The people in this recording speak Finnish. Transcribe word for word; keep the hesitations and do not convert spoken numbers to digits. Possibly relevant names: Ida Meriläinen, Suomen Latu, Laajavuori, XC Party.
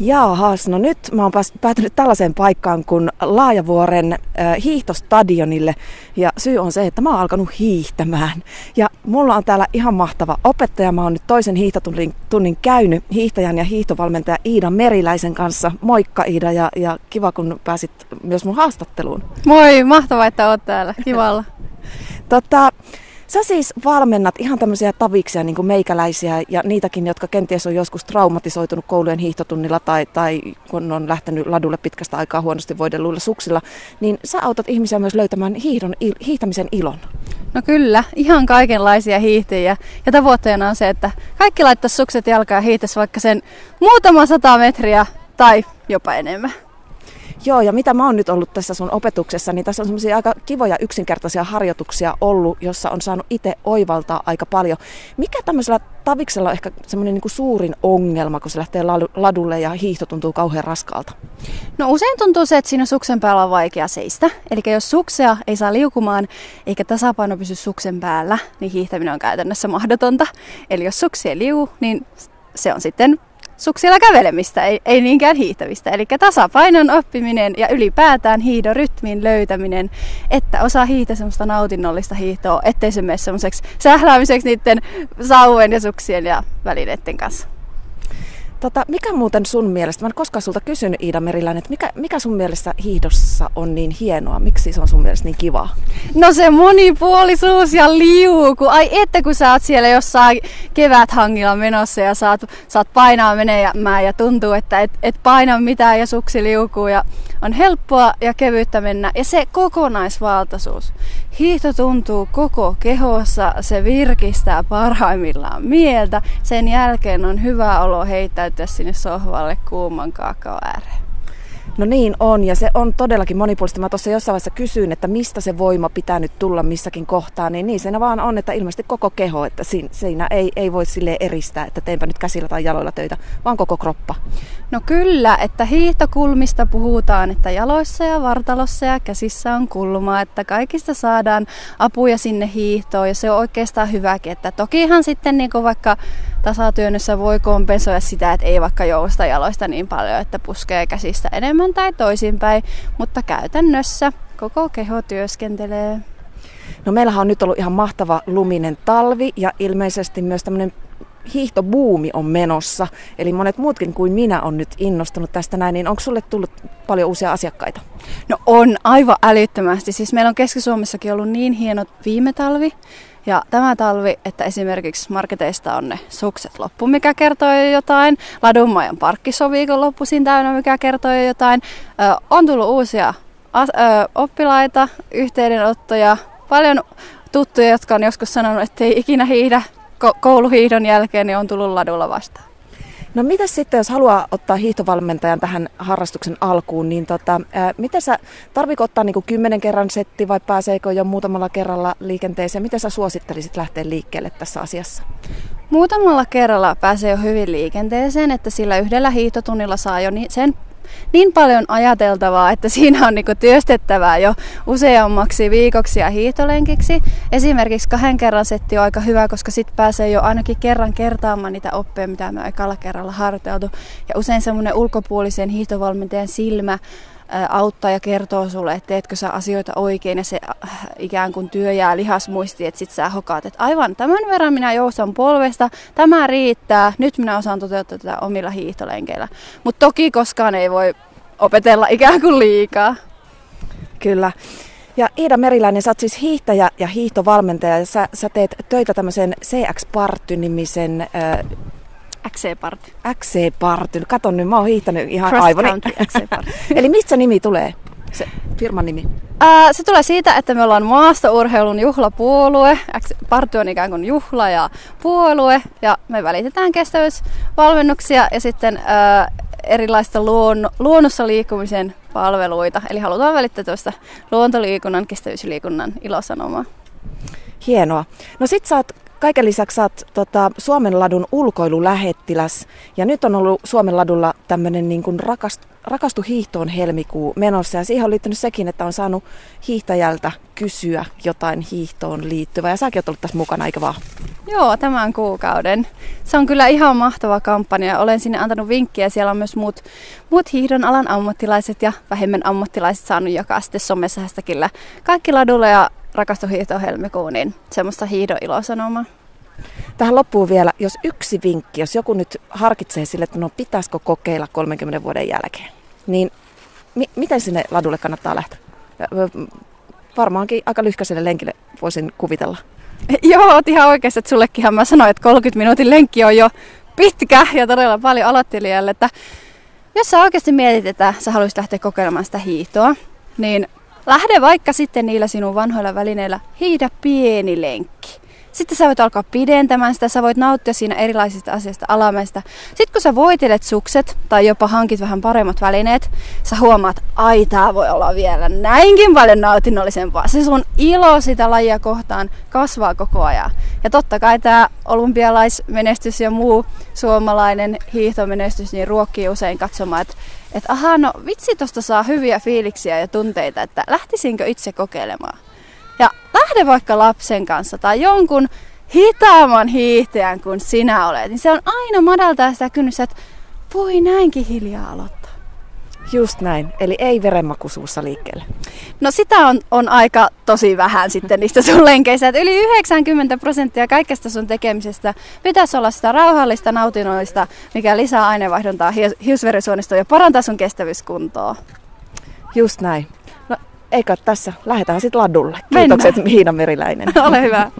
Jaahas, no nyt mä oon päätynyt tällaiseen paikkaan kuin Laajavuoren äh, hiihtostadionille. Ja syy on se, että mä oon alkanut hiihtämään. Ja mulla on täällä ihan mahtava opettaja. Mä oon nyt toisen hiihtotunnin tunnin käynyt hiihtäjän ja hiihtovalmentaja Ida Meriläisen kanssa. Moikka Ida ja, ja kiva kun pääsit myös mun haastatteluun. Moi, mahtavaa että oot täällä. Kivalla. tota... Sä siis valmennat ihan tämmöisiä taviksia, niin kuin meikäläisiä ja niitäkin, jotka kenties on joskus traumatisoitunut koulujen hiihtotunnilla tai, tai kun on lähtenyt ladulle pitkästä aikaa huonosti voidelluilla suksilla, niin sä autat ihmisiä myös löytämään hiihdon, hiihtämisen ilon. No kyllä, ihan kaikenlaisia hiihtäjiä ja tavoitteena on se, että kaikki laittaisi sukset jalkaan ja hiihtäisi vaikka sen muutama sata metriä tai jopa enemmän. Joo, ja mitä mä oon nyt ollut tässä sun opetuksessa, niin tässä on semmoisia aika kivoja yksinkertaisia harjoituksia ollut, jossa on saanut itse oivaltaa aika paljon. Mikä tämmöisellä taviksella on ehkä semmoinen niin kuin suurin ongelma, kun se lähtee ladulle ja hiihto tuntuu kauhean raskaalta? No usein tuntuu se, että siinä suksen päällä on vaikea seistä. Eli jos suksea ei saa liukumaan eikä tasapaino pysy suksen päällä, niin hiihtäminen on käytännössä mahdotonta. Eli jos suksi ei liu, niin se on sitten suksilla kävelemistä, ei, ei niinkään hiihtämistä. Eli tasapainon oppiminen ja ylipäätään hiihdorytmin löytäminen, että osaa hiihtää semmoista nautinnollista hiihtoa, ettei se mene semmoiseksi sähläämiseksi niiden sauen ja suksien ja välineiden kanssa. Tota, mikä muuten sun mielestä, mä en koskaan sulta kysynyt Ida Meriläinen, että mikä, mikä sun mielestä hiihdossa on niin hienoa? Miksi se on sun mielestä niin kivaa? No se monipuolisuus ja liuku. Ai että kun sä oot siellä jossain keväthangilla menossa ja saat, saat painaa menemään ja tuntuu, että et, et paina mitään ja suksi liukuu ja on helppoa ja kevyyttä mennä. Ja se kokonaisvaltaisuus. Hiihto tuntuu koko kehossa, se virkistää parhaimmillaan mieltä. Sen jälkeen on hyvä olo heittäytyä sinne sohvalle kuuman kakao ääreen. No niin on, ja se on todellakin monipuolista. Mä tuossa jossain vaiheessa kysyin, että mistä se voima pitää nyt tulla missäkin kohtaa, niin niin siinä vaan on, että ilmeisesti koko keho, että siinä ei, ei voi silleen eristää, että teenpä nyt käsillä tai jaloilla töitä, vaan koko kroppa. No kyllä, että hiihtokulmista puhutaan, että jaloissa ja vartalossa ja käsissä on kulmaa, että kaikista saadaan apuja sinne hiihtoon, ja se on oikeastaan hyväkin, että tokihan sitten niin kuin vaikka tasatyönnössä voi kompensoida sitä, että ei vaikka jousta jaloista niin paljon, että puskee käsistä enemmän tai toisinpäin, mutta käytännössä koko keho työskentelee. No meillähän on nyt ollut ihan mahtava luminen talvi ja ilmeisesti myös tämmöinen hiihtobuumi on menossa. Eli monet muutkin kuin minä on nyt innostunut tästä näin, niin onko sulle tullut paljon uusia asiakkaita? No on aivan älyttömästi. Siis meillä on Keski-Suomessakin ollut niin hieno viime talvi. Ja tämä talvi, että esimerkiksi marketeista on ne sukset loppu, mikä kertoo jo jotain. Ladunmajan parkkissa on viikonloppuisin täynnä, mikä kertoo jo jotain. Ö, on tullut uusia as- ö, oppilaita, yhteydenottoja, paljon tuttuja, jotka on joskus sanonut, että ei ikinä hiihdä Ko- kouluhiihdon jälkeen, niin on tullut ladulla vastaan. No mitä sitten, jos haluaa ottaa hiihtovalmentajan tähän harrastuksen alkuun, niin tota, ää, miten sä, tarviiko ottaa niinku kymmenen kerran setti vai pääseekö jo muutamalla kerralla liikenteeseen? Miten sä suosittelisit lähteä liikkeelle tässä asiassa? Muutamalla kerralla pääsee jo hyvin liikenteeseen, että sillä yhdellä hiihtotunnilla saa jo ni- sen niin paljon ajateltavaa, että siinä on niinku työstettävää jo useammaksi viikoksi ja hiihtolenkiksi. Esimerkiksi kahden kerran setti on aika hyvä, koska sitten pääsee jo ainakin kerran kertaamaan niitä oppeja, mitä me ekalla kerralla harjoiteltu. Ja usein semmoinen ulkopuolisen hiihtovalmentajan silmä auttaa ja kertoo sulle, että teetkö sä asioita oikein ja se ikään kuin työ jää lihasmuistiin, että sit sä hokaat, että aivan tämän verran minä joustan polvesta, tämä riittää, nyt minä osaan toteuttaa tätä omilla hiihtolenkeillä. Mutta toki koskaan ei voi opetella ikään kuin liikaa. Kyllä. Ja Ida Meriläinen, sä oot siis hiihtäjä ja hiihtovalmentaja ja sä, sä teet töitä tämmöisen C X Party-nimisen äh, X C Party. X C Party. Kato nyt, mä oon hiihtänyt ihan Cross aivoni. X C Party. Eli mistä se nimi tulee? Se firman nimi. Ää, se tulee siitä, että me ollaan maastourheilun juhlapuolue. Party on ikään kuin juhla ja puolue. Ja me välitetään kestävyysvalmennuksia ja sitten ää, erilaista luon, luonnossa liikkumisen palveluita. Eli halutaan välittää tuosta luontoliikunnan, kestävyysliikunnan ilosanomaa. Hienoa. No sit sä oot Kaiken lisäksi sä oot tota, Suomen Ladun ulkoilulähettiläs ja nyt on ollut Suomen Ladulla tämmöinen niin kuin rakastu, rakastu hiihtoon helmikuu menossa ja siihen on liittynyt sekin, että on saanut hiihtäjältä kysyä jotain hiihtoon liittyvää ja säkin oot ollut tässä mukana, eikö vaan? Joo, tämän kuukauden. Se on kyllä ihan mahtava kampanja. Olen sinne antanut vinkkiä. Siellä on myös muut, muut hiihdon alan ammattilaiset ja vähemmän ammattilaiset saanut jakaa sitten somessa hashtagillä kaikki ladulla ja rakastu hiihtoon helmikuun, niin semmoista hiihdon ilosanomaa. Tähän loppuun vielä, jos yksi vinkki, jos joku nyt harkitsee sille, että no pitäisikö kokeilla kolmenkymmenen vuoden jälkeen, niin mi- miten sinne ladulle kannattaa lähteä? Varmaankin aika lyhkäiselle lenkille voisin kuvitella. Joo, oot ihan oikeassa, että sullekinhan mä sanoin, että kolmenkymmenen minuutin lenkki on jo pitkä ja todella paljon aloittelijalle, että jos sä oikeasti mietit, että sä haluaisit lähteä kokeilemaan sitä hiihtoa, niin lähde vaikka sitten niillä sinun vanhoilla välineillä hiihdä pieni lenkki. Sitten sä voit alkaa pidentämään sitä, sä voit nauttia siinä erilaisista asioista alamäistä. Sitten kun sä voitelet sukset tai jopa hankit vähän paremmat välineet, sä huomaat, että ai, tää voi olla vielä näinkin paljon nautinnollisempaa. Se sun ilo sitä lajia kohtaan kasvaa koko ajan. Ja totta kai tää olympialaismenestys ja muu suomalainen hiihtomenestys niin ruokkii usein katsomaan, että et, ahaa, no vitsi, tosta saa hyviä fiiliksiä ja tunteita, että lähtisinkö itse kokeilemaan. Ja lähde vaikka lapsen kanssa tai jonkun hitaamman hiihtäjän kuin sinä olet, niin se on aina madaltaa sitä kynnystä, että voi näinkin hiljaa aloittaa. Just näin, eli ei verenmaku suussa liikkeelle. No sitä on, on aika tosi vähän sitten niistä sun lenkeistä, että yli yhdeksänkymmentä prosenttia kaikesta sun tekemisestä pitäisi olla sitä rauhallista, nautinnollista, mikä lisää aineenvaihduntaa hiusverisuonistoon ja parantaa sun kestävyyskuntoa. Just näin. Eikä tässä. Lähdetään sitten ladulle. Kiitokset, Ida Meriläinen. Ole hyvä.